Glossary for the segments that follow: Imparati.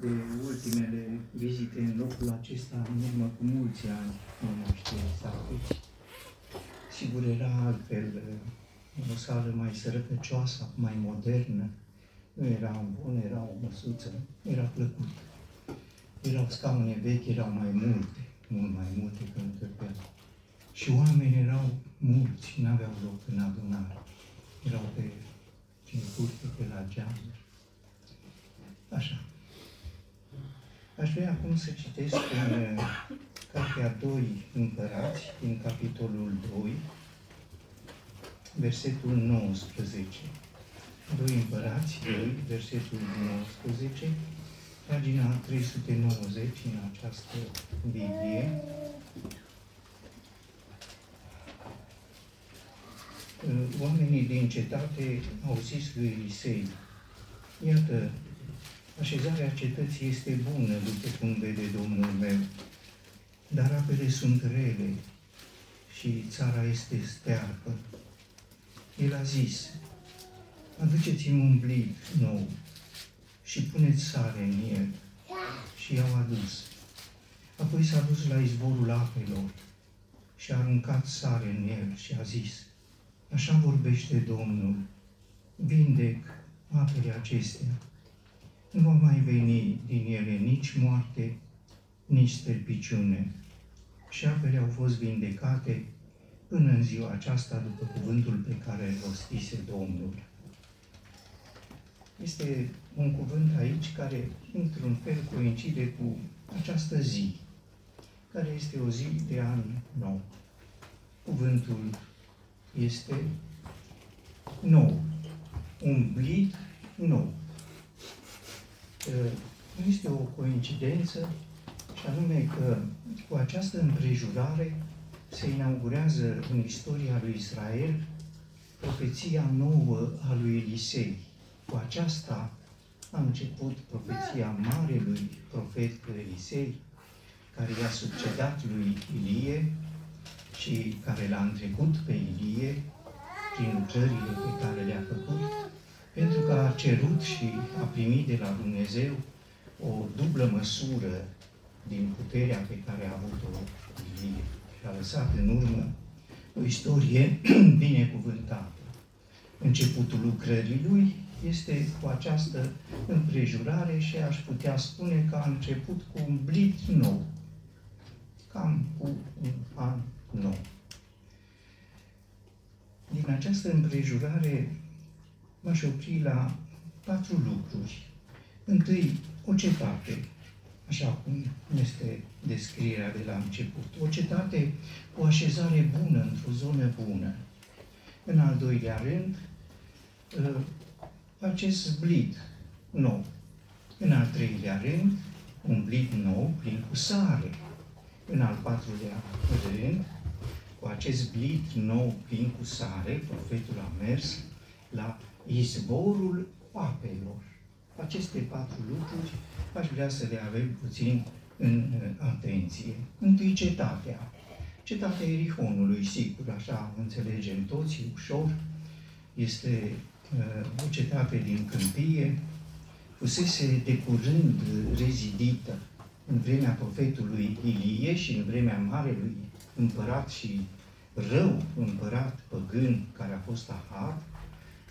de ultimele vizite în locul acesta, în urmă cu mulți ani, nu știu exact. Sigur, era altfel, o sală mai sărăcăcioasă, mai modernă. Nu era un bon, era o măsuță, era plăcut. Erau scaune vechi, erau mai multe, mult mai multe că încăpeau. Și oamenii erau mulți, n-aveau loc în adunare. Erau pe curte, pe la geamuri. Așa. Aș vrea acum să citesc în cartea 2 Împărați, în capitolul 2, versetul 19. 2 Împărați, 2, versetul 19, pagina 390 în această Biblie. Oamenii din cetate au zis lui Elisei: iată, așezarea cetății este bună, după cum vede Domnul meu, dar apele sunt rele și țara este stearpă. El a zis: aduceți-mi un blic nou și puneți sare în el. Și i-au adus. Apoi s-a dus la izvorul apelor și a aruncat sare în el și a zis: așa vorbește Domnul, vindec apele acestea. Nu va mai veni din ele nici moarte, nici stâlpiciune. Și apele au fost vindecate până în ziua aceasta, după cuvântul pe care îl rostise Domnul. Este un cuvânt aici care, într-un fel, coincide cu această zi, care este o zi de an nou. Cuvântul este nou, un blic nou. Nu este o coincidență, și anume că cu această împrejurare se inaugurează în istoria lui Israel profeția nouă a lui Elisei. Cu aceasta a început profeția marelui profet Elisei, care i-a succedat lui Ilie și care l-a întrecut pe Ilie prin lucrările pe care le-a făcut, pentru că a cerut și a primit de la Dumnezeu o dublă măsură din puterea pe care a avut-o Ilie și a lăsat în urmă o istorie binecuvântată. Începutul lucrării lui este cu această împrejurare și aș putea spune că a început cu un blic nou, cam cu un an nou. Din această împrejurare m-aș opri la 4 lucruri. Întâi, o cetate, așa cum este descrierea de la început. O cetate cu așezare bună, într-o zonă bună. În al doilea rând, acest blic nou. În al treilea rând, un blic nou plin cu sare. În al patrulea rând, cu acest blic nou plin cu sare, profetul a mers la izvorul apelor. Aceste 4 lucruri aș vrea să le avem puțin în atenție. Întâi, cetatea. Cetatea Erihonului, sigur, așa înțelegem toți, ușor. Este o cetate din câmpie, fusese de curând rezidită în vremea profetului Ilie și în vremea marelui împărat și rău împărat păgân care a fost Ahab.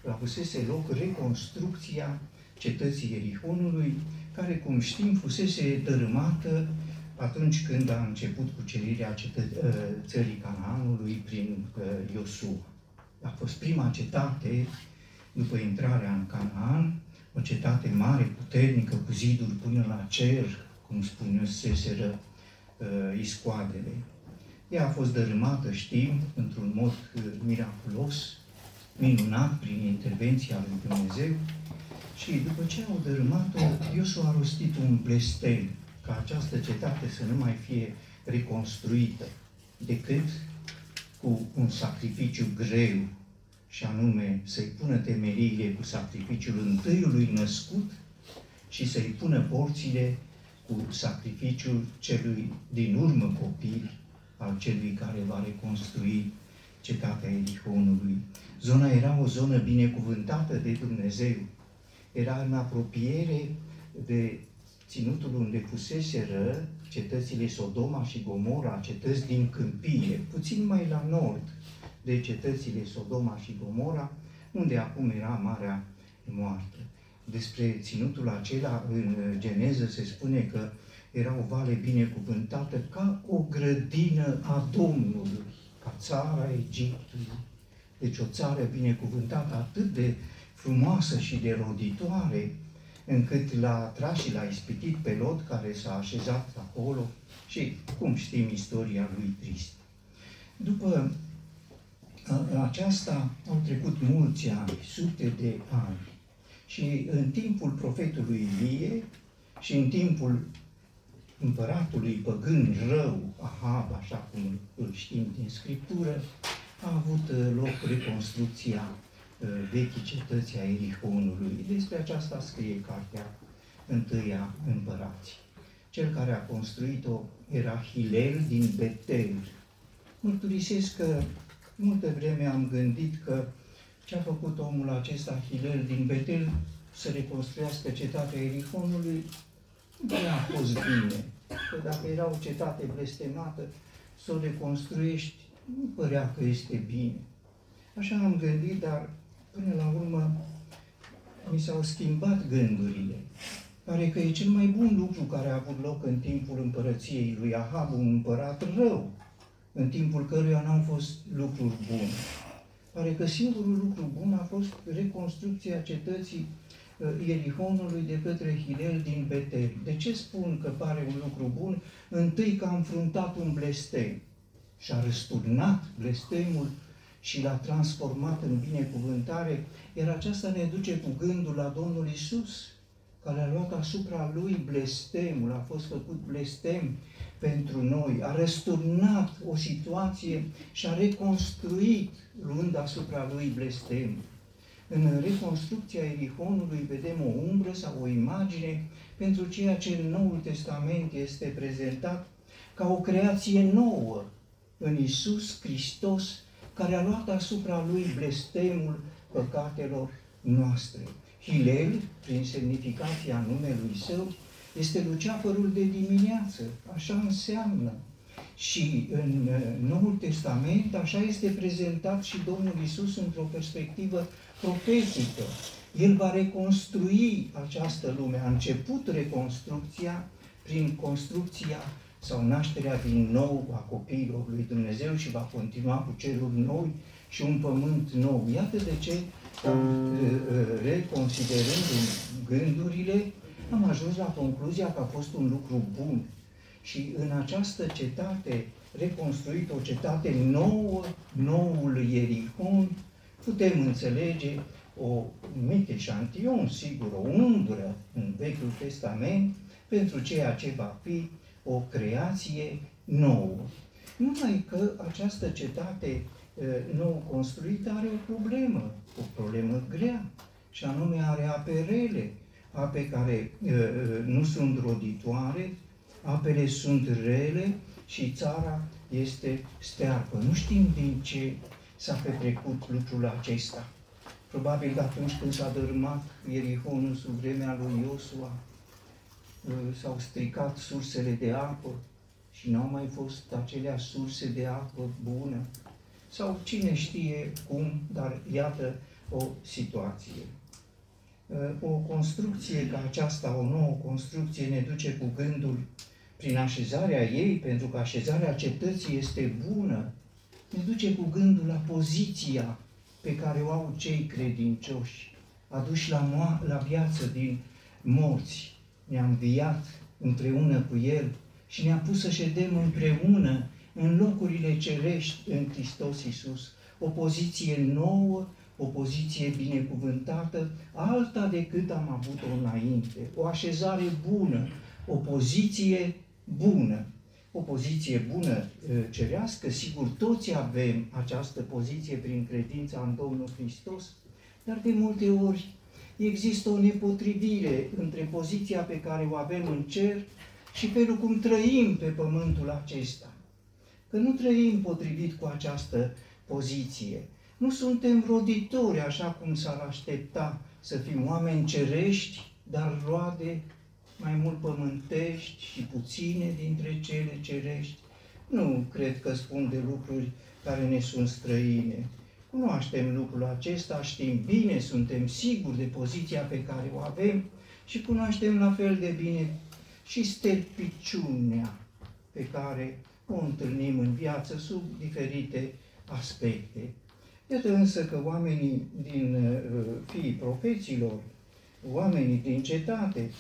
La fusese loc reconstrucția cetății Erihonului, care, cum știm, fusese dărâmată atunci când a început cucerirea țării Canaanului prin Iosua. A fost prima cetate după intrarea în Canaan, o cetate mare, puternică, cu ziduri până la cer, cum spuneseră iscoadele. Ea a fost dărâmată, știm, într-un mod miraculos, minunat, prin intervenția lui Dumnezeu, și după ce au dărâmat-o, Iosua a rostit un blestem ca această cetate să nu mai fie reconstruită decât cu un sacrificiu greu, și anume să-i pună temeliile cu sacrificiul întâiului născut și să-i pună porțile cu sacrificiul celui din urmă copil, al celui care va reconstrui cetatea Erihonului. Zona era o zonă binecuvântată de Dumnezeu. Era în apropiere de ținutul unde fuseseră cetățile Sodoma și Gomora, cetăți din câmpie, puțin mai la nord de cetățile Sodoma și Gomora, unde acum era Marea Moartă. Despre ținutul acela, în Geneză se spune că era o vale binecuvântată ca o grădină a Domnului, ca țara Egiptului. Deci o țară binecuvântată atât de frumoasă și de roditoare, încât l-a atras și l-a ispitit pe Lot, care s-a așezat acolo și, cum știm, istoria lui tristă. După aceasta au trecut mulți ani, sute de ani. Și în timpul profetului Ilie și în timpul împăratului păgân rău, Ahab, așa cum îl știm din Scriptură, a avut loc reconstrucția vechii cetății a Erihonului. Despre aceasta scrie cartea Întâia Împărați. Cel care a construit-o era Hilel din Betel. Mărturisesc că multă vreme am gândit că ce-a făcut omul acesta, Hilel din Betel, să reconstruiască cetatea Erihonului, nu a fost bine. Că dacă era o cetate blestemată, să o reconstruiești, nu părea că este bine. Așa am gândit, dar până la urmă mi s-au schimbat gândurile. Pare că e cel mai bun lucru care a avut loc în timpul împărăției lui Ahab, un împărat rău, în timpul căruia n-au fost lucruri bune. Pare că singurul lucru bun a fost reconstrucția cetății Erihonului de către Hilel din Betel. De ce spun că pare un lucru bun? Întâi că a înfruntat un blestem și a răsturnat blestemul și l-a transformat în binecuvântare, iar aceasta ne duce cu gândul la Domnul Iisus, care a luat asupra Lui blestemul, a fost făcut blestem pentru noi, a răsturnat o situație și a reconstruit, luând asupra Lui blestemul. În reconstrucția Erihonului vedem o umbră sau o imagine pentru ceea ce în Noul Testament este prezentat ca o creație nouă în Iisus Hristos, care a luat asupra Lui blestemul păcatelor noastre. Hilel, prin semnificația numelui său, este luceafărul de dimineață, așa înseamnă. Și în Noul Testament așa este prezentat și Domnul Iisus într-o perspectivă profetică. El va reconstrui această lume. A început reconstrucția prin construcția sau nașterea din nou a copiilor lui Dumnezeu și va continua cu ceruri noi și un pământ nou. Iată de ce, reconsiderând gândurile, am ajuns la concluzia că a fost un lucru bun. Și în această cetate, reconstruită, o cetate nouă, noul Ierihon, putem înțelege un mic eșantion, sigur, o umbră în Vechiul Testament, pentru ceea ce va fi o creație nouă. Numai că această cetate nou construită are o problemă, grea, și anume are ape rele, ape care nu sunt roditoare, apele sunt rele și țara este stearpă. Nu știm din ce s-a petrecut lucrul acesta. Probabil că atunci când s-a dărâmat Erihonul sub vremea lui Iosua, s-au stricat sursele de apă și n-au mai fost acelea surse de apă bună. Sau cine știe cum, dar iată o situație. O construcție ca aceasta, o nouă construcție, ne duce cu gândul prin așezarea ei, pentru că așezarea cetății este bună, ne duce cu gândul la poziția pe care o au cei credincioși, aduși la viață din morți. Ne-a înviat împreună cu El și ne-a pus să ședem împreună în locurile cerești în Hristos Iisus. O poziție nouă, o poziție binecuvântată, alta decât am avut-o înainte. O așezare bună, o poziție bună. O poziție bună cerească, sigur, toți avem această poziție prin credința în Domnul Hristos, dar de multe ori există o nepotrivire între poziția pe care o avem în cer și felul cum trăim pe pământul acesta. Că nu trăim potrivit cu această poziție. Nu suntem roditori așa cum s-ar aștepta să fim oameni cerești, dar roade mai mult pământești și puține dintre cele cerești. Nu cred că spun de lucruri care ne sunt străine. Cunoaștem lucrul acesta, știm bine, suntem siguri de poziția pe care o avem și cunoaștem la fel de bine și stelpiciunea pe care o întâlnim în viață sub diferite aspecte. Iată însă că oamenii din fiii profeților, oamenii din cetate,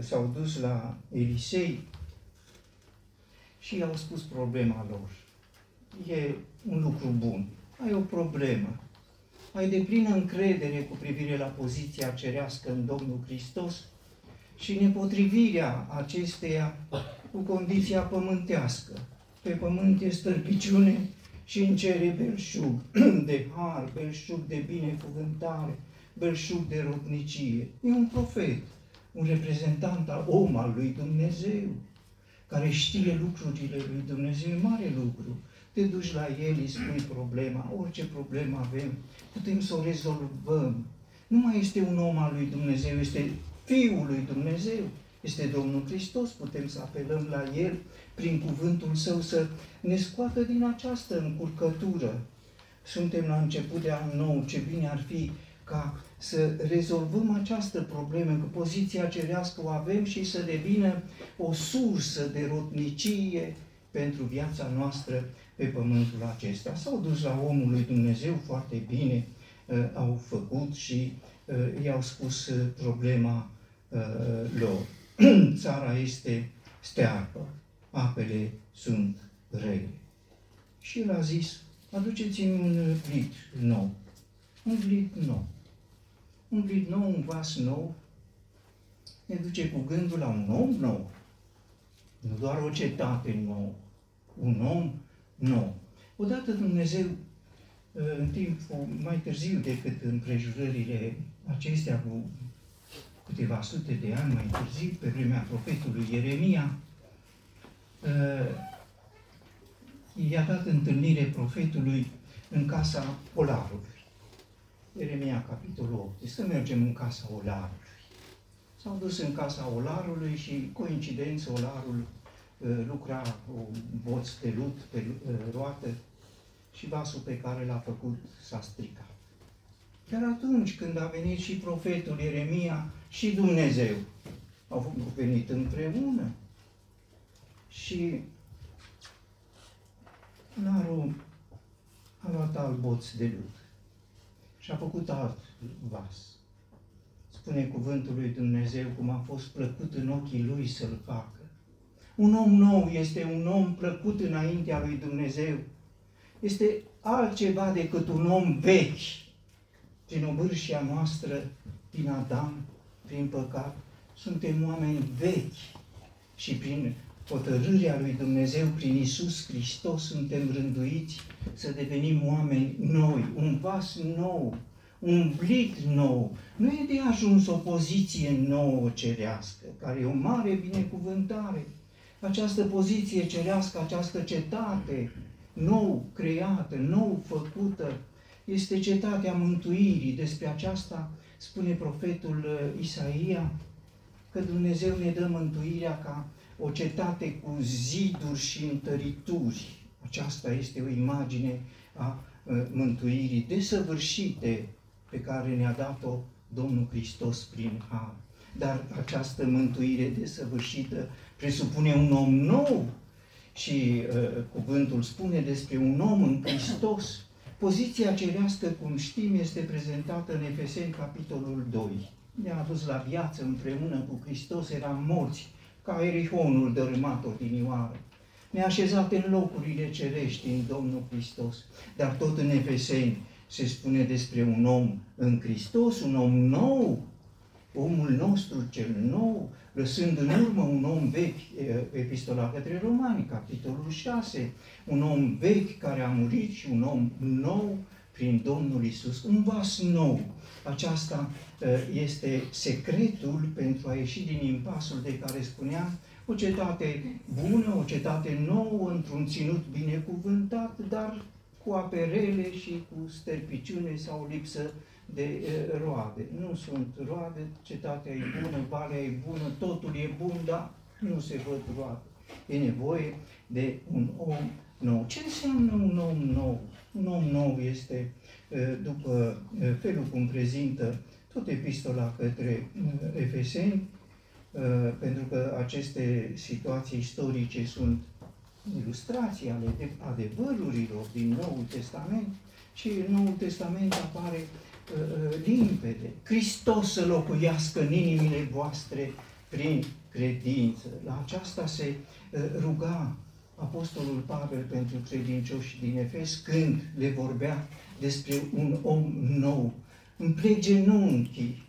s-au dus la Elisei și i-au spus problema lor. E un lucru bun, ai o problemă, ai deplină încredere cu privire la poziția cerească în Domnul Hristos și nepotrivirea acesteia cu condiția pământească. Pe pământ e stâlpiciune și în cer e belșug de har, belșug de binecuvântare, belșug de rodnicie. E un profet, un reprezentant al lui Dumnezeu, care știe lucrurile lui Dumnezeu, e mare lucru. Te duci la el, îi spui problema, orice problemă avem, putem să o rezolvăm. Nu mai este un om al lui Dumnezeu, este Fiul lui Dumnezeu, este Domnul Hristos, putem să apelăm la el prin cuvântul său să ne scoată din această încurcătură. Suntem la început de an nou, ce bine ar fi ca să rezolvăm această problemă, că poziția cerească o avem și să devină o sursă de rotnicie pentru viața noastră pe pământul acesta. S-au dus la omul lui Dumnezeu, foarte bine au făcut și i-au spus problema lor. Țara este stearpă, apele sunt rele. Și el a zis, aduceți-mi un vid nou. Un vid nou. Un vid nou, un vas nou, ne duce cu gândul la un om nou. Nu doar o cetate nouă, un om nou. Odată Dumnezeu, în timpul mai târziu decât împrejurările acestea, cu câteva sute de ani mai târziu, pe vremea profetului Ieremia, i-a dat întâlnire profetului în casa olarului. Ieremia, capitolul 8. Să mergem în casa olarului. S-au dus în casa olarului și, coincidență, olarul lucra cu boț de lut pe roată și vasul pe care l-a făcut s-a stricat. Chiar atunci când a venit și profetul Ieremia și Dumnezeu, au venit împreună și olarul a luat alt boț de lut și a făcut alt vas. Spune cuvântul lui Dumnezeu cum a fost plăcut în ochii lui să-l facă. Un om nou este un om plăcut înaintea lui Dumnezeu. Este altceva decât un om vechi. Prin obârșia noastră, prin Adam, prin păcat, suntem oameni vechi. Și prin hotărârea lui Dumnezeu, prin Iisus Hristos, suntem rânduiți să devenim oameni noi, un vas nou, un blit nou. Nu e de ajuns o poziție nouă cerească, care e o mare binecuvântare. Această poziție cerească, această cetate nou creată, nou făcută, este cetatea mântuirii. Despre aceasta spune profetul Isaia că Dumnezeu ne dă mântuirea ca o cetate cu ziduri și întărituri. Aceasta este o imagine a mântuirii desăvârșite pe care ne-a dat-o Domnul Hristos prin har. Dar această mântuire desăvârșită presupune un om nou și cuvântul spune despre un om în Hristos. Poziția cerească, cum știm, este prezentată în Efeseni, capitolul 2. Ne-a adus la viață împreună cu Hristos, eram morți, ca erihonul dărâmat odinioară. Ne-a așezat în locurile cerești în Domnul Hristos, dar tot în Efeseni se spune despre un om în Hristos, un om nou, omul nostru cel nou, lăsând în urmă un om vechi, epistola către Romani, capitolul 6, un om vechi care a murit și un om nou prin Domnul Iisus, un vas nou. Aceasta este secretul pentru a ieși din impasul de care spuneam, o cetate bună, o cetate nouă, într-un ținut binecuvântat, dar cu aperele și cu sterpiciune sau lipsă de roade. Nu sunt roade, cetatea e bună, valea e bună, totul e bun, dar nu se văd roade. E nevoie de un om nou. Ce înseamnă un om nou? Un om nou este, după felul cum prezintă tot epistola către Efeseni, pentru că aceste situații istorice sunt ilustrații ale adevărurilor din Noul Testament, și în Noul Testament apare limpede. Hristos să locuiască în inimile voastre prin credință. La aceasta se ruga Apostolul Pavel pentru credincioșii din Efes când le vorbea despre un om nou. În genunchii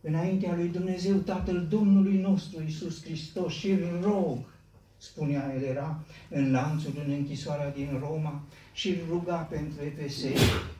înaintea lui Dumnezeu, Tatăl Domnului nostru Iisus Hristos, și îl rog, spunea, el era în lanțul în închisoarea din Roma și îl ruga pentru Efeseni,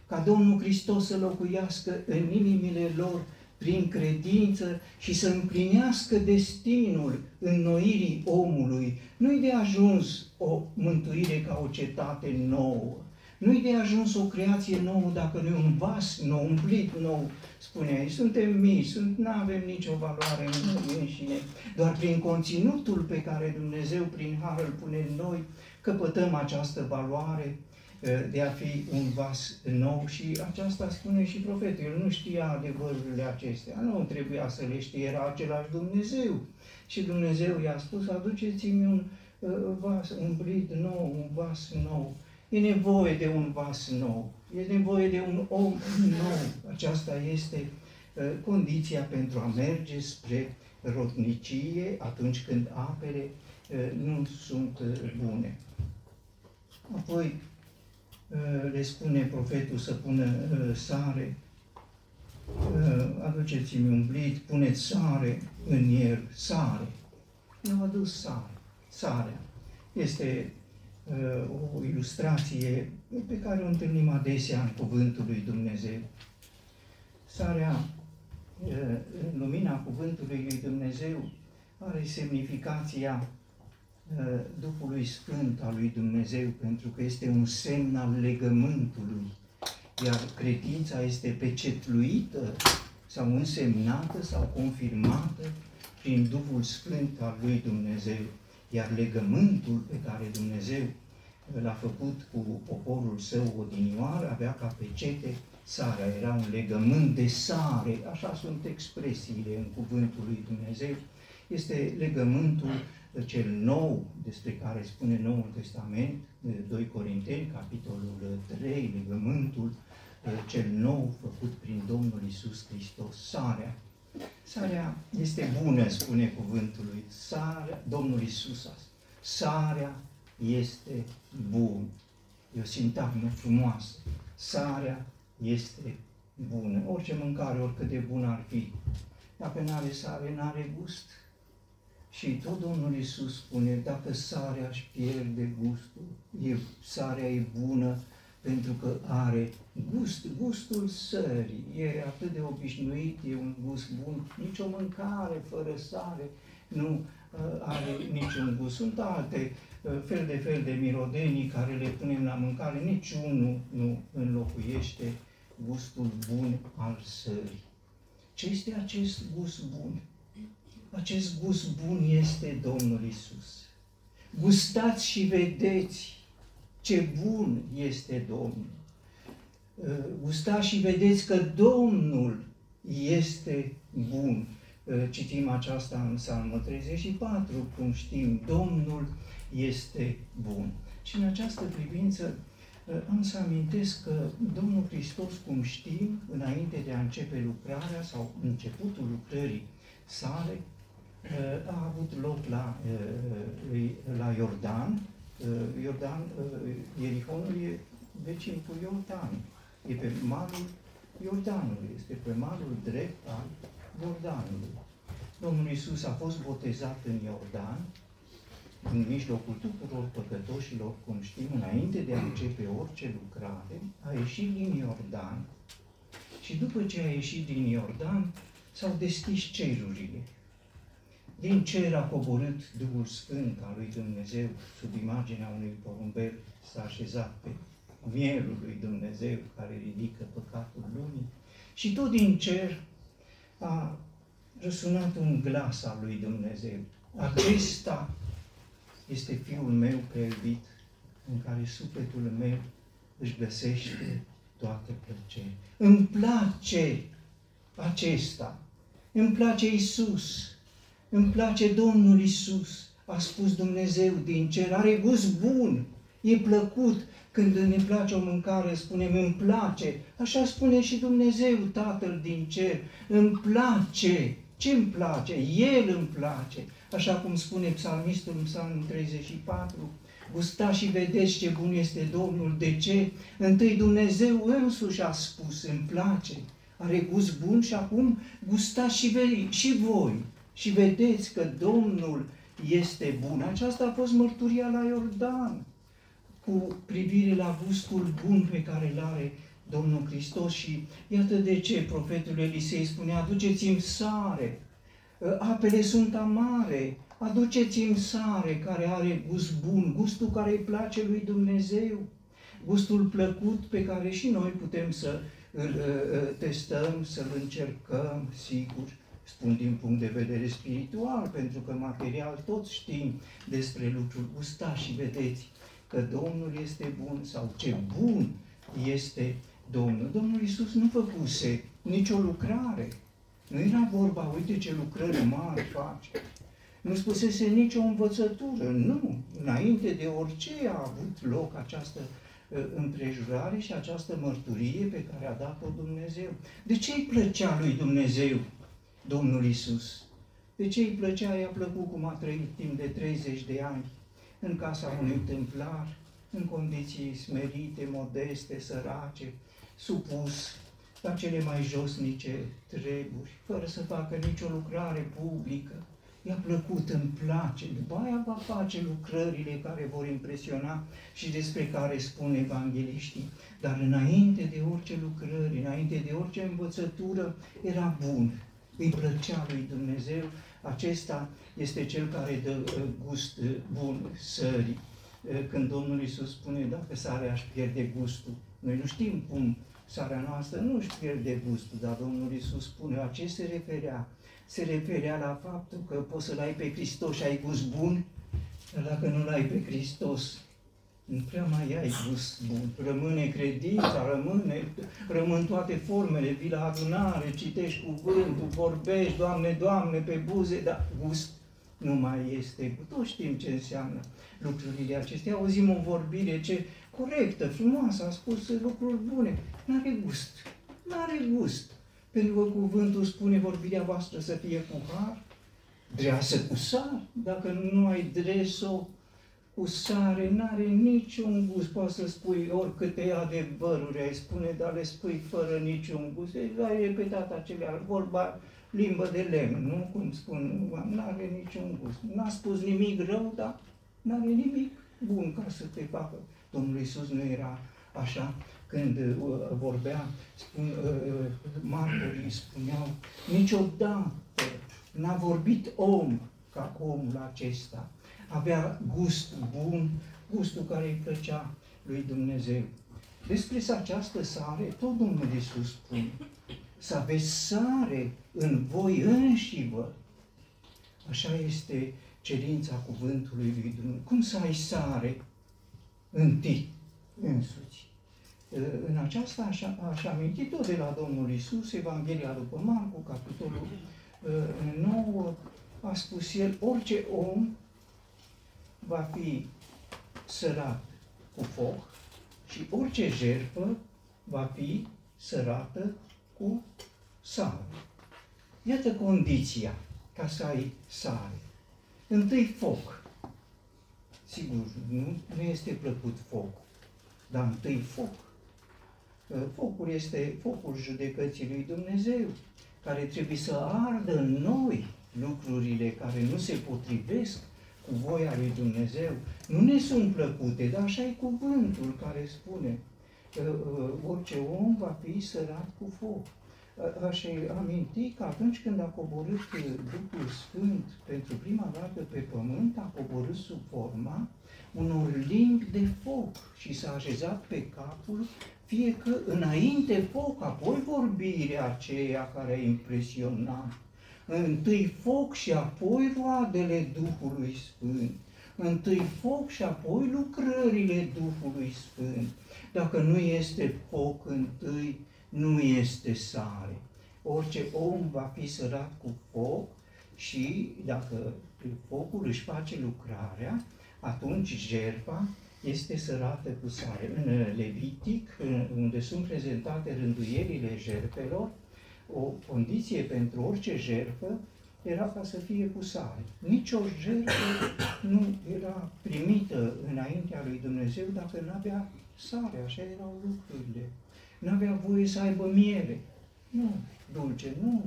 ca Domnul Hristos să locuiască în inimile lor prin credință și să împlinească destinul înnoirii omului. Nu-i de ajuns o mântuire ca o cetate nouă, nu-i de ajuns o creație nouă dacă nu e un vas nou, umplit nou, spunea ei. Suntem mici, nu avem nicio valoare în noi înșine. Doar prin conținutul pe care Dumnezeu prin har îl pune în noi, căpătăm această valoare de a fi un vas nou. Și aceasta spune și profetul. El nu știa adevărurile acestea, nu trebuia să le știe, era același Dumnezeu. Și Dumnezeu i-a spus, aduceți-mi un vas umplit nou, un vas nou. E nevoie de un vas nou, e nevoie de un om nou. Aceasta este condiția pentru a merge spre rodnicie atunci când apele nu sunt bune. Apoi le spune profetul să pună sare, aduceți-mi un blit, puneți sare în el, sare. I-au adus sare. Sarea este o ilustrație pe care o întâlnim adesea în Cuvântul lui Dumnezeu. Sarea, în lumina Cuvântului lui Dumnezeu, are semnificația Duhului Sfânt al lui Dumnezeu, pentru că este un semn al legământului, iar credința este pecetluită sau însemnată sau confirmată prin Duhul Sfânt al lui Dumnezeu. Iar legământul pe care Dumnezeu l-a făcut cu poporul său odinioară avea ca pecete sarea. Era un legământ de sare, așa sunt expresiile în Cuvântul lui Dumnezeu. Este legământul cel nou, despre care spune Noul Testament, 2 Corinteni, capitolul 3, legământul cel nou făcut prin Domnul Iisus Hristos, sarea. Sarea este bună, spune Cuvântul lui Domnul Iisus. Sarea este bună. E o sintagmă frumoasă. Sarea este bună. Orice mâncare, oricât de bună ar fi, dacă n-are sare, n-are gust. Și tot Domnul Iisus spune, dacă sarea își pierde gustul, sarea e bună pentru că are gust, gustul sării. E atât de obișnuit, e un gust bun. Nici o mâncare fără sare nu are niciun gust. Sunt alte fel de mirodenii care le punem la mâncare. Niciunul nu înlocuiește gustul bun al sării. Ce este acest gust bun? Acest gust bun este Domnul Iisus. Gustați și vedeți ce bun este Domnul. Gustați și vedeți că Domnul este bun. Citim aceasta în Psalmul 34, cum știm, Domnul este bun. Și în această privință am să amintesc că Domnul Hristos, cum știm, înainte de a începe lucrarea sau începutul lucrării sale, a avut loc la Iordan. Iordan, Ierihonul e vecin cu Iordan, e pe malul Iordanului, este pe malul drept al Iordanului. Domnul Iisus a fost botezat în Iordan, în mijlocul tuturor păcătoșilor, cum știm, înainte de a începe orice lucrare, a ieșit din Iordan și după ce a ieșit din Iordan s-au deschis cerurile. Din cer a coborât Duhul Sfânt al lui Dumnezeu, sub imaginea unui porumbel s-a așezat pe mielul lui Dumnezeu care ridică păcatul lumii Și tot din cer a răsunat un glas al lui Dumnezeu. Acesta este Fiul meu prea iubit, în care sufletul meu își găsește toată plăcerea. Îmi place acesta, îmi place Iisus, îmi place Domnul Iisus, a spus Dumnezeu din cer, are gust bun, e plăcut. Când ne place o mâncare, spunem, îmi place. Așa spune și Dumnezeu, Tatăl din cer, îmi place. Ce îmi place? El îmi place. Așa cum spune psalmistul în Psalmul 34, gustați și vedeți ce bun este Domnul. De ce? Întâi Dumnezeu însuși a spus, îmi place. Are gust bun și acum gustați și voi și vedeți că Domnul este bun. Aceasta a fost mărturia la Iordan, cu privire la gustul bun pe care îl are Domnul Hristos. Și iată de ce profetul Elisei spune, aduceți-mi sare, apele sunt amare, aduceți-mi sare care are gust bun, gustul care îi place lui Dumnezeu, gustul plăcut pe care și noi putem să îl testăm, să-l încercăm, sigur. Spun din punct de vedere spiritual, pentru că material toți știm despre lucruri. Gustați și vedeți că Domnul este bun, sau ce bun este Domnul. Domnul Iisus nu făcuse nicio lucrare. Nu era vorba, uite ce lucrări mari face. Nu spusese nicio învățătură, nu. Înainte de orice a avut loc această împrejurare și această mărturie pe care a dat-o Dumnezeu. De ce îi plăcea lui Dumnezeu Domnul Iisus? De ce îi plăcea? I-a plăcut cum a trăit timp de 30 de ani în casa unui templar, în condiții smerite, modeste, sărace, supus la cele mai josnice treburi, fără să facă nicio lucrare publică. I-a plăcut, îmi place, după aia va face lucrările care vor impresiona și despre care spun evangheliștii. Dar înainte de orice lucrări, înainte de orice învățătură, era bun. Îi plăcea lui Dumnezeu, acesta este cel care dă gust bun sării. Când Domnul Iisus spune, dacă sarea își pierde gustul, noi nu știm cum sarea noastră nu își pierde gustul, dar Domnul Iisus spune, la ce se referea? Se referea la faptul că poți să-L ai pe Hristos și ai gust bun, dar dacă nu-L ai pe Hristos, nu prea mai ai gust bun. Rămâne credința, rămân toate formele, vii la adunare, citești cuvântul, vorbești, Doamne, Doamne, pe buze, dar gust nu mai este. Toți știm ce înseamnă lucrurile acestea. Auzim o vorbire ce corectă, frumoasă, a spus lucruri bune. N-are gust, n-are gust. Pentru că cuvântul spune, vorbirea voastră să fie cu har, dreasă cu sar, dacă nu ai dres-o cu sare, n-are niciun gust. Poți să spui oricâte adevăruri ai spune, dar le spui fără niciun gust. Ai repetat aceleași, vorba limbă de lemn, nu? Cum spun, n-are niciun gust. N-a spus nimic rău, dar n-are nimic bun ca să te facă. Domnul Iisus nu era așa. Când vorbea, martorii spuneau, niciodată n-a vorbit om ca omul acesta. Avea gust bun, gustul care îi plăcea lui Dumnezeu. Despre această sare, tot Domnul Iisus spune, să aveți sare în voi înșivă. Așa este cerința cuvântului lui Dumnezeu. Cum să ai sare în tine însuți? În aceasta aș aminti tot de la Domnul Iisus, Evanghelia după Marcu, capitolul 9, a spus el, orice om va fi sărat cu foc și orice jertfă va fi sărată cu sare. Iată condiția ca să ai sare. Întâi foc. Sigur, nu este plăcut foc, dar întâi foc. Focul este focul judecății lui Dumnezeu, care trebuie să ardă în noi lucrurile care nu se potrivesc cu voia lui Dumnezeu. Nu ne sunt plăcute, dar așa e cuvântul care spune, orice om va fi sărat cu foc. Aș aminti că atunci când a coborât Duhul Sfânt pentru prima dată pe pământ, a coborât sub forma unor limbi de foc și s-a așezat pe capul fie că înainte foc, apoi vorbirea aceea care impresiona. Întâi foc și apoi roadele Duhului Sfânt. Întâi foc și apoi lucrările Duhului Sfânt. Dacă nu este foc întâi, nu este sare. Orice om va fi sărat cu foc și dacă focul își face lucrarea, atunci jertfa este sărată cu sare. În Levitic, unde sunt prezentate rânduielile jertfelor, o condiție pentru orice jertfă era ca să fie cu sare. Nici o jertfă nu era primită înaintea lui Dumnezeu dacă n-avea sare, așa erau lucrurile. N-avea voie să aibă miere. Nu, dulce, nu.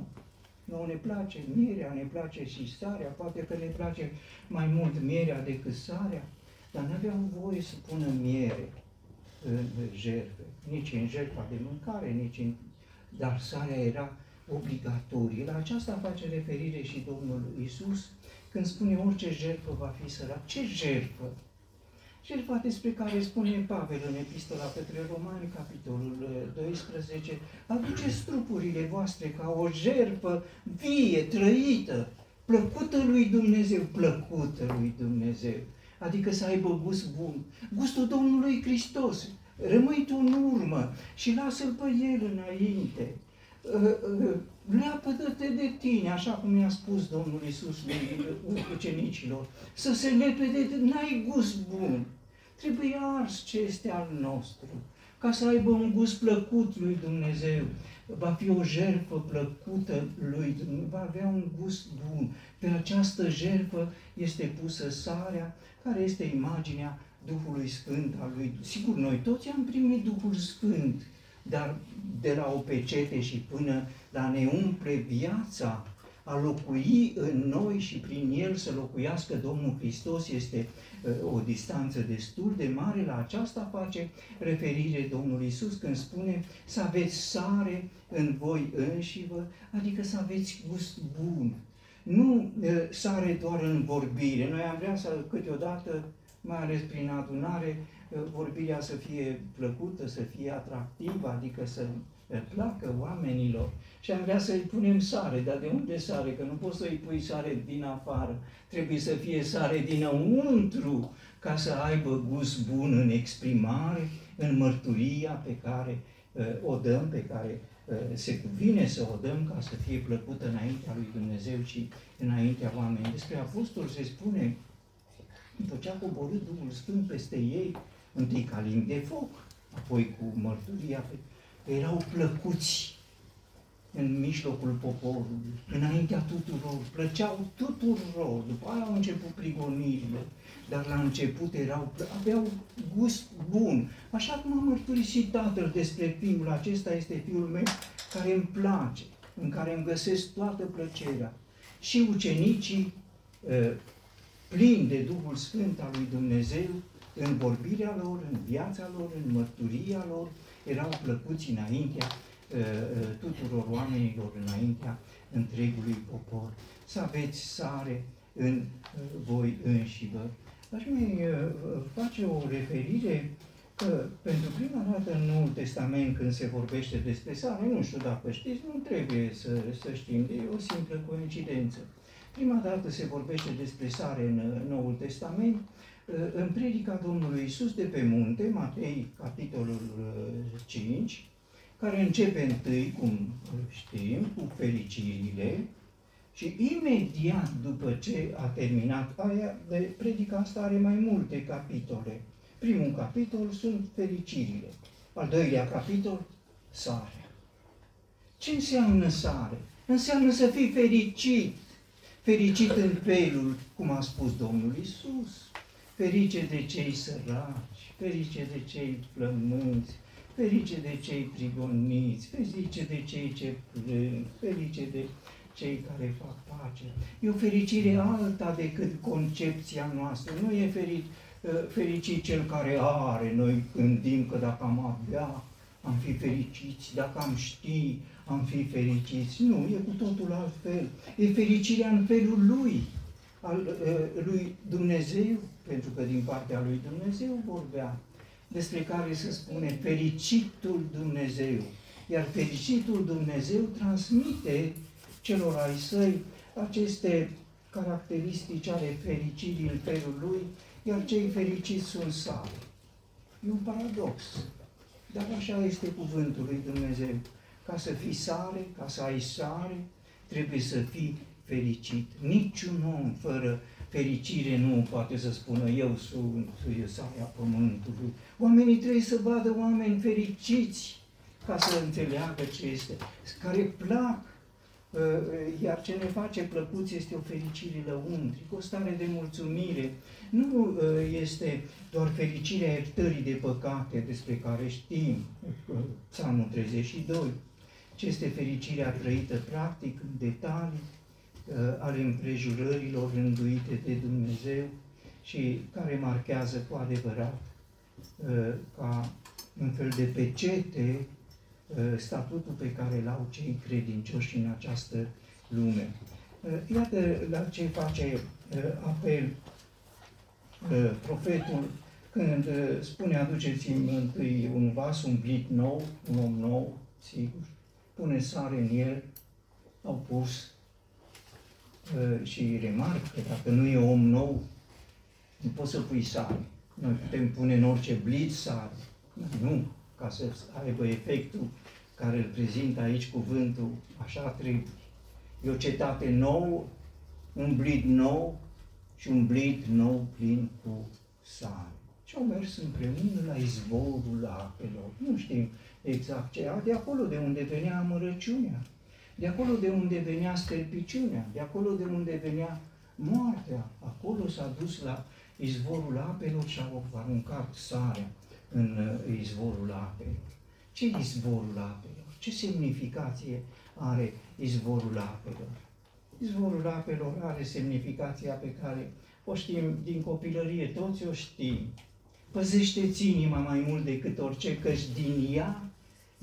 Nu ne place mierea, ne place și sarea, poate că ne place mai mult mierea decât sarea, dar n-aveau voie să pună miere în jertfe, nici în jertfa de mâncare, nici în... dar sarea era obligatorie. La aceasta face referire și Domnul Iisus când spune orice jertfă va fi sărat. Ce jertfă? Jertfa despre care spune Pavel în Epistola către Romani, capitolul 12, aduceți trupurile voastre ca o jertfă vie, trăită, plăcută lui Dumnezeu, plăcută lui Dumnezeu. Adică să aibă gust bun, gustul Domnului Hristos. Rămâi tu în urmă și lasă-L pe El înainte. Leapădă-te de tine, așa cum i-a spus Domnul Iisus ucenicilor, să se lepede, n-ai gust bun. Trebuie ars ce este al nostru, ca să aibă un gust plăcut lui Dumnezeu. Va fi o jertfă plăcută lui Dumnezeu, va avea un gust bun. Pe această jertfă este pusă sarea, care este imaginea Duhului Sfânt al lui. Sigur, noi toți am primit Duhul Sfânt, dar de la o pecete și până la ne umple viața, a locui în noi și prin El să locuiască Domnul Hristos este o distanță destul de mare. La aceasta face referire Domnul Iisus când spune să aveți sare în voi înșivă, adică să aveți gust bun. Nu sare doar în vorbire. Noi am vrea să câteodată, mai ales prin adunare, vorbirea să fie plăcută, să fie atractivă, adică să placă oamenilor. Și am vrea să-i punem sare, dar de unde sare? Că nu poți să-i pui sare din afară. Trebuie să fie sare dinăuntru ca să aibă gust bun în exprimare, în mărturia pe care o dăm, pe care se cuvine să o dăm ca să fie plăcută înaintea lui Dumnezeu și înaintea oamenilor. Despre apostol se spune, după ce a coborât Duhul Sfânt peste ei, întâi ca limbi de foc, apoi cu mărturia, erau plăcuți în mijlocul poporului, înaintea tuturor, plăceau tuturor, după aia au început prigonirile, dar la început aveau gust bun. Așa cum a mărturisit Tatăl despre Fiul, acesta este Fiul meu care îmi place, în care îmi găsesc toată plăcerea. Și ucenicii, plini de Duhul Sfânt al lui Dumnezeu, în vorbirea lor, în viața lor, în mărturia lor, erau plăcuți înaintea tuturor oamenilor, înaintea întregului popor. Să aveți sare în voi înșivă. Aș mai face o referire că pentru prima dată în Noul Testament când se vorbește despre sare, nu știu dacă știți, nu trebuie să știm, e o simplă coincidență. Prima dată se vorbește despre sare în Noul Testament, în predica Domnului Iisus de pe munte, Matei, capitolul 5, care începe întâi, cum știm, cu fericirile și imediat după ce a terminat aia, predica asta are mai multe capitole. Primul capitol sunt fericirile, al doilea capitol, sarea. Ce înseamnă sare? Înseamnă să fii fericit. Fericit în felul, cum a spus Domnul Iisus, ferice de cei săraci, ferice de cei flămânți, ferice de cei prigoniți, ferice de cei ce plâng, ferice de cei care fac pace. E o fericire alta decât concepția noastră. Nu e fericit cel care are. Noi gândim că dacă am avea, am fi fericiți, dacă am ști, am fi fericiți. Nu, e cu totul altfel. E fericirea în felul lui, al lui Dumnezeu, pentru că din partea lui Dumnezeu vorbea. despre care se spune fericitul Dumnezeu. Iar fericitul Dumnezeu transmite celor ai săi aceste caracteristici ale fericirii în felul lui, iar cei fericiți sunt sali. E un paradox, dar așa este cuvântul lui Dumnezeu. Ca să fii sare, ca să ai sare, trebuie să fii fericit. Niciun om fără fericire nu poate să spună eu sunt sarea pământului. Oamenii trebuie să vadă oameni fericiți ca să înțeleagă ce este, care plac, iar ce ne face plăcuți este o fericire lăuntrică, o stare de mulțumire. Nu este doar fericirea iertării de păcate despre care știm, Psalmul 32, ci este fericirea trăită practic în detalii ale împrejurărilor rânduite de Dumnezeu și care marchează cu adevărat ca un fel de pecete statutul pe care l-au cei credincioși în această lume. Iată la ce face apel profetul când spune aduceți-mi întâi un vas umplit nou, un om nou, sigur, pune sare în el, au pus și remarcă că dacă nu e om nou, nu poți să pui sare. Noi putem pune în orice blid sare, nu. Ca să aibă efectul care îl prezintă aici cuvântul, așa trebuie. E o cetate nouă, un blid nou și un blid nou plin cu sare. Și au mers împreună la izvorul apelor. Nu știm exact ce, de acolo de unde venea amărăciunea, de acolo de unde venea stâlpiciunea, de acolo de unde venea moartea. Acolo s-a dus la izvorul apelor și au aruncat sarea în izvorul apelor. Ce e izvorul apelor? Ce semnificație are izvorul apelor? Izvorul apelor are semnificația pe care o știm din copilărie, toți o știm. Păzește-ți inima mai mult decât orice, căci din ea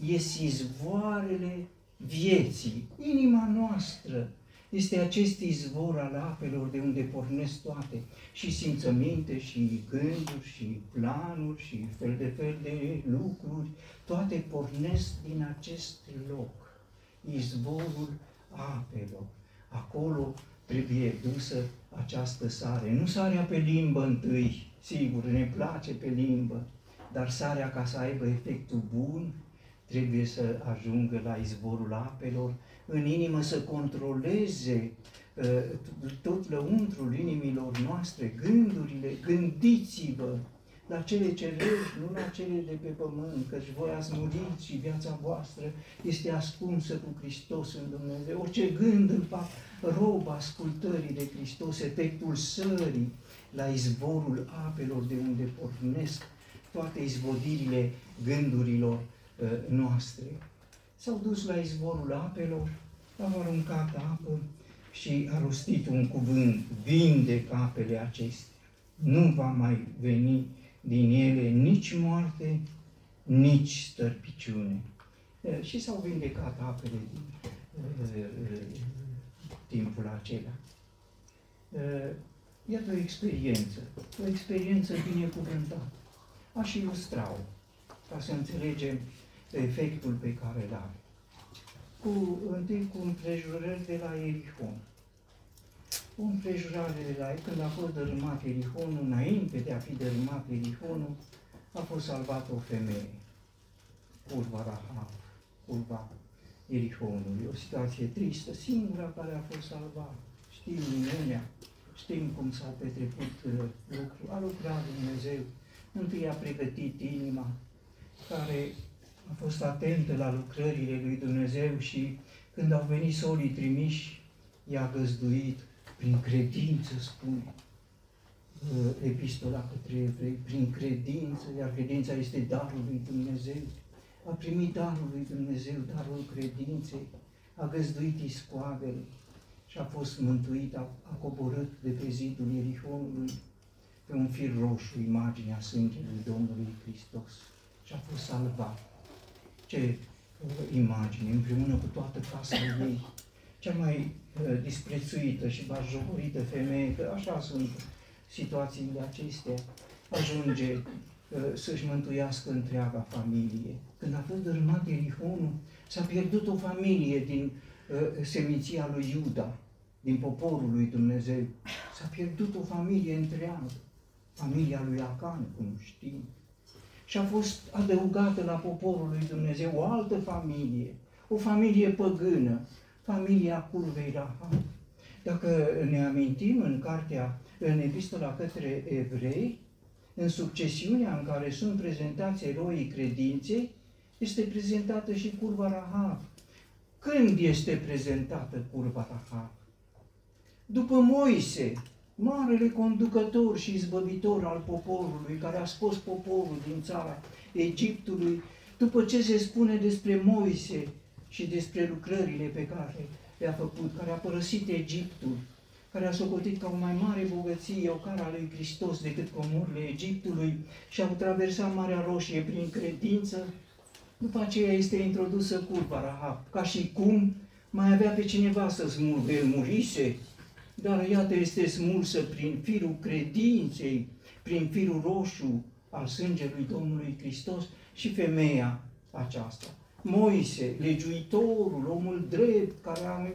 ies izvoarele vieții. Inima noastră este acest izvor al apelor de unde pornesc toate, și simțăminte, și gânduri, și planuri, și fel de fel de lucruri, toate pornesc din acest loc, izvorul apelor. Acolo trebuie dusă această sare, nu sarea pe limbă întâi, sigur, ne place pe limbă, dar sarea ca să aibă efectul bun, trebuie să ajungă la izvorul apelor, în inimă să controleze tot lăuntrul inimilor noastre, gândurile, gândiți-vă la cele cerești, nu la cele de pe pământ, căci voi ați murit și viața voastră este ascunsă cu Hristos în Dumnezeu. Orice gând îl fac rob ascultării de Hristos, efectul sării la izvorul apelor de unde pornesc toate izvodirile gândurilor noastre. S-au dus la izvorul apelor, au aruncat apă și a rostit un cuvânt, vindec apele acestea. Nu va mai veni din ele nici moarte, nici stârpiciune. Și s-au vindecat apele din timpul acela. Iată o experiență binecuvântată. Aș ilustra-o ca să înțelegem efectul pe care îl are. Întâi cu împrejurări de la Erihon. O împrejurare de la când a fost dărâmat Erihonul, înainte de a fi dărâmat Erihonul, a fost salvată o femeie. Curva Rahab, curva Erihonului. O situație tristă, singura care a fost salvată. Știm minunea, știm cum s-a petrecut lucrul. A lucrat Dumnezeu. Întâi a pregătit inima care a fost atentă la lucrările lui Dumnezeu și când au venit solii trimiși, i-a găzduit prin credință, spune epistola către evrei, prin credință, iar credința este darul lui Dumnezeu. A primit darul lui Dumnezeu, darul credinței, a găzduit iscoavele și a fost mântuit, a coborât de pe zidul Erihonului pe un fir roșu, imaginea sângelui Domnului Hristos și a fost salvat. Ce imagine, împreună cu toată casa lui, cea mai disprețuită și bajocorită femeie, că așa sunt situațiile acestea, ajunge să-și mântuiască întreaga familie. Când a fost dărâmat Ierihonul, s-a pierdut o familie din seminția lui Iuda, din poporul lui Dumnezeu. S-a pierdut o familie întreagă, familia lui Acan, cum știm. Și a fost adăugată la poporul lui Dumnezeu o altă familie, o familie păgână, familia curvei Rahab. Dacă ne amintim în epistola către evrei, în succesiunea în care sunt prezentați eroii credinței, este prezentată și curva Rahab. Când este prezentată curva Rahab? După Moise, marele conducător și izbăvitor al poporului, care a scos poporul din țara Egiptului, după ce se spune despre Moise și despre lucrările pe care le-a făcut, care a părăsit Egiptul, care a socotit ca o mai mare bogăție ocara lui Hristos decât comorile Egiptului și au traversat Marea Roșie prin credință, după aceea este introdusă curva Rahab, ca și cum mai avea pe cineva să smulgă, el murise, dar iată este smulsă prin firul credinței, prin firul roșu al sângelui Domnului Hristos și femeia aceasta. Moise, legiuitorul, omul drept, care a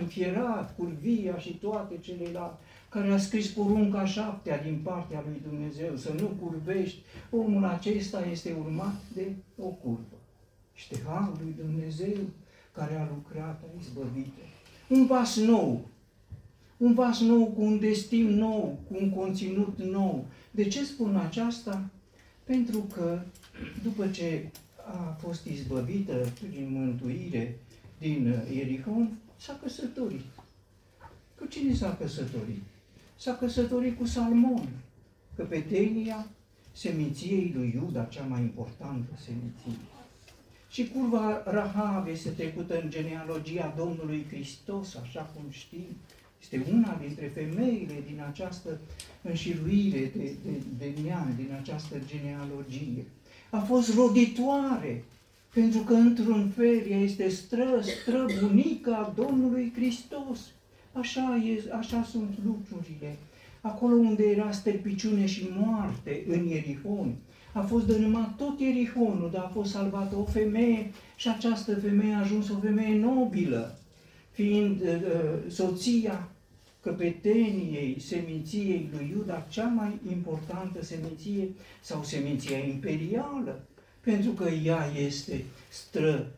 înfierat curvia și toate celelalte, care a scris porunca 7 din partea lui Dumnezeu, să nu curvești, omul acesta este urmat de o curvă. Și de harul lui Dumnezeu care a lucrat, a izbăvit. Un vas nou, un vas nou cu un destin nou, cu un conținut nou. De ce spun aceasta? Pentru că după ce a fost izbăvită prin mântuire din Ierihon, s-a căsătorit. Cu cine s-a căsătorit? S-a căsătorit cu Salmon, căpetenia seminției lui Iuda, cea mai importantă seminție. Și curva Rahab este trecută în genealogia Domnului Hristos, așa cum știm. Este una dintre femeile din această înșiruire de neam, din această genealogie. A fost roditoare, pentru că într-un fel ea este străbunica Domnului Hristos. Așa sunt lucrurile. Acolo unde era stâlpiciune și moarte în Ierihon, a fost dărâmat tot Ierihonul, dar a fost salvată o femeie și această femeie a ajuns o femeie nobilă, fiind soția căpeteniei seminției lui Iuda, cea mai importantă seminție sau seminția imperială, pentru că ea este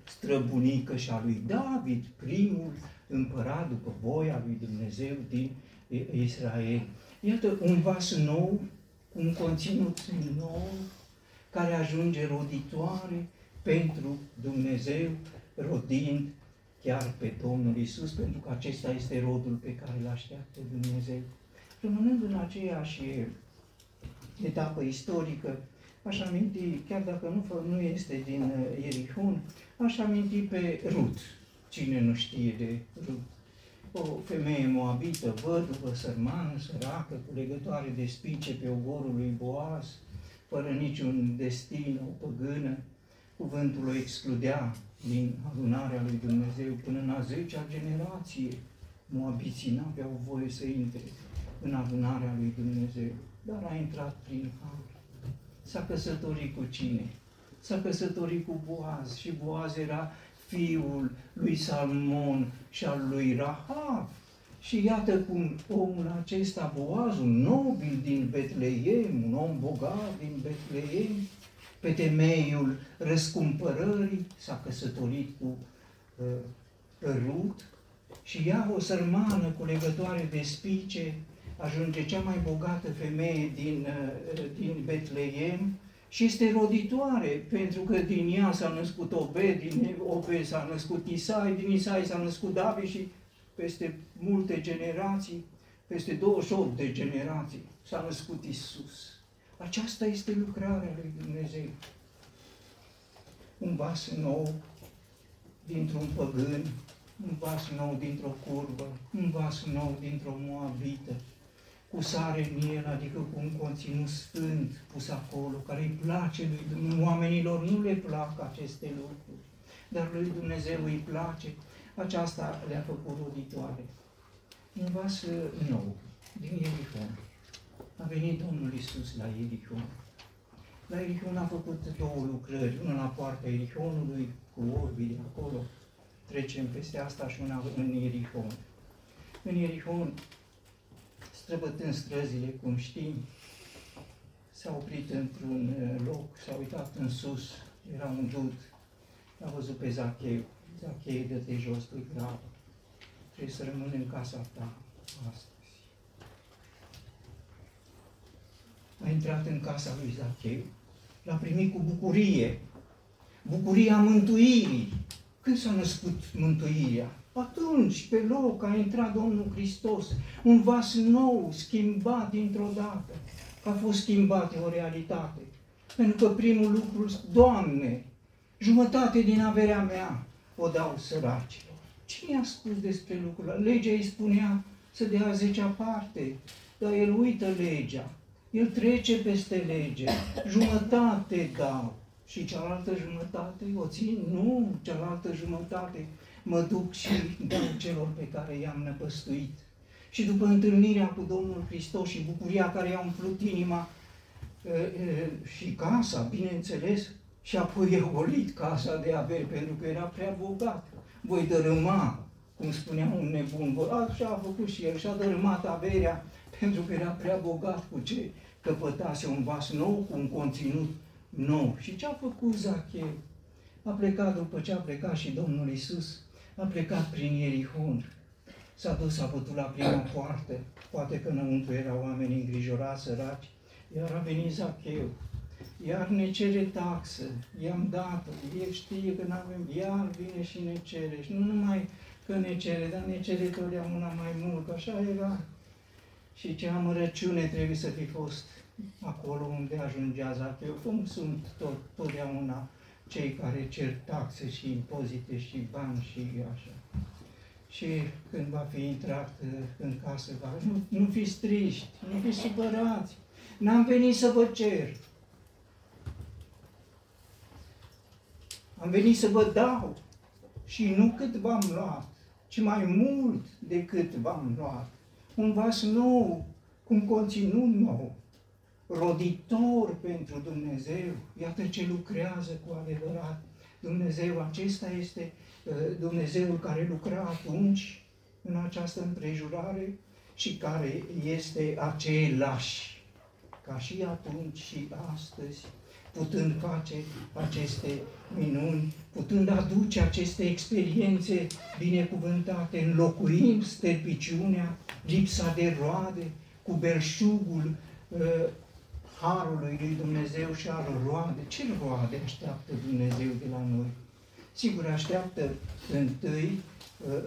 străbunică și a lui David, primul împărat după voia lui Dumnezeu din Israel. Iată un vas nou, un conținut nou, care ajunge roditoare pentru Dumnezeu, rodind chiar pe Domnul Iisus, pentru că acesta este rodul pe care îl așteaptă Dumnezeu. Rămânând în aceeași etapă istorică, aș aminti, chiar dacă nu este din Ierihon, aș aminti pe Rut. Cine nu știe de Rut? O femeie moabită, văduvă, sărmană, săracă, culegătoare de spice pe ogorul lui Boaz, fără niciun destin, o păgână, cuvântul o excludea din adunarea lui Dumnezeu până în a 10-a generație. Moabiții n-aveau voie să intre în adunarea lui Dumnezeu, dar a intrat prin har. S-a căsătorit cu cine? S-a căsătorit cu Boaz și Boaz era fiul lui Salmon și al lui Rahab. Și iată cum omul acesta, Boaz, un nobil din Betleem, un om bogat din Betleem, pe temeiul răscumpărării, s-a căsătorit cu Rut și ea, o sărmană culegătoare de spice, ajunge cea mai bogată femeie din Betleem și este roditoare, pentru că din ea s-a născut Obed, din Obed s-a născut Isai, din Isai s-a născut David și peste multe generații, peste 28 de generații, s-a născut Iisus. Aceasta este lucrarea lui Dumnezeu. Un vas nou dintr-un păgân, un vas nou dintr-o curvă, un vas nou dintr-o moabită, cu sare în el, adică cu un conținut sfânt pus acolo, care îi place lui Dumnezeu. Oamenilor nu le plac aceste lucruri, dar lui Dumnezeu îi place. Aceasta le-a făcut roditoare. Un vas nou din Ierihon. A venit Domnul Iisus la Ierihon. La Ilion a făcut două lucrări, una la poarta Ilionului, cu orbii de acolo, trecem peste asta, și una în Ierihon. În Ierihon, străbătând străzile, cum știm, s-a oprit într-un loc, s-a uitat în sus, era un dud, l-a văzut pe Zacheu. Zacheu, dă-te jos, tu-i gravă, trebuie să rămâni în casa ta astăzi. A intrat în casa lui Zacheu, l-a primit cu bucurie, bucuria mântuirii. Când s-a născut mântuirea? Atunci, pe loc, a intrat Domnul Hristos, un vas nou, schimbat dintr-o dată. A fost schimbat o realitate. Pentru că primul lucru, Doamne, jumătate din averea mea o dau săracilor. Cine a spus despre lucrurile? Legea îi spunea să dea a 10-a parte, dar el uită legea, el trece peste lege, jumătate dau. Și cealaltă jumătate o țin? Nu, cealaltă jumătate mă duc și dau celor pe care i-am năpăstuit. Și după întâlnirea cu Domnul Hristos și bucuria care i-a umplut inima și casa, bineînțeles, și apoi i-a golit casa de averi, pentru că era prea bogat. Voi dărâma, cum spunea un nebun, așa a făcut și el, și-a dărâmat averea, pentru că era prea bogat cu ce căpătase, un vas nou, cu un conținut nou. Și ce a făcut Zacheu? A plecat, după ce a plecat și Domnul Iisus, a plecat prin Ierihon. S-a dus, s-a bătut la prima poartă, poate că înăuntru erau oameni îngrijorați, săraci, iar a venit Zacheu, iar ne cere taxă, i-am dat-o, el știe că n-avem, iar vine și ne cere, și nu numai că ne cere, dar ne cere totdeauna mai mult, că așa era. Și ce amărăciune trebuie să fi fost acolo unde ajungea Zacheu, cum sunt totdeauna cei care cer taxe și impozite și bani și așa. Și când va fi intrat în casă, nu fiți triști, nu fiți supărați, n-am venit să vă cer. Am venit să vă dau și nu cât v-am luat, ci mai mult decât v-am luat. Un vas nou, un conținut nou, roditor pentru Dumnezeu. Iată ce lucrează cu adevărat Dumnezeu. Acesta este Dumnezeul care lucra atunci în această împrejurare și care este același ca și atunci și astăzi, putând face aceste minuni, putând aduce aceste experiențe binecuvântate, înlocuind sterpiciunea, lipsa de roade, cu belșugul harului lui Dumnezeu și al roade. Ce roade așteaptă Dumnezeu de la noi? Sigur, așteaptă întâi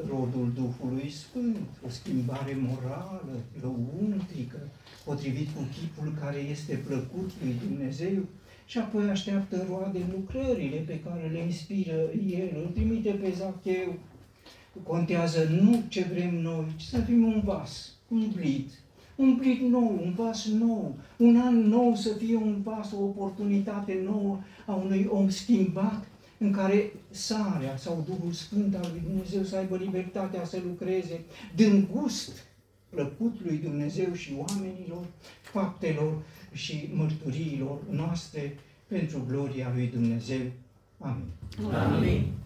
rodul Duhului Sfânt, o schimbare morală, lăuntrică, potrivit cu chipul care este plăcut lui Dumnezeu, și apoi așteaptă roade lucrările pe care le inspiră El. Îl trimite pe Zacheu, contează nu ce vrem noi, ci să fim un vas umplit, umplit nou, un vas nou, un an nou să fie un vas, o oportunitate nouă a unui om schimbat, în care sarea sau Duhul Sfânt al lui Dumnezeu să aibă libertatea să lucreze, dând gust plăcut lui Dumnezeu și oamenilor, faptelor și mărturiilor noastre, pentru gloria lui Dumnezeu. Amin. Amin.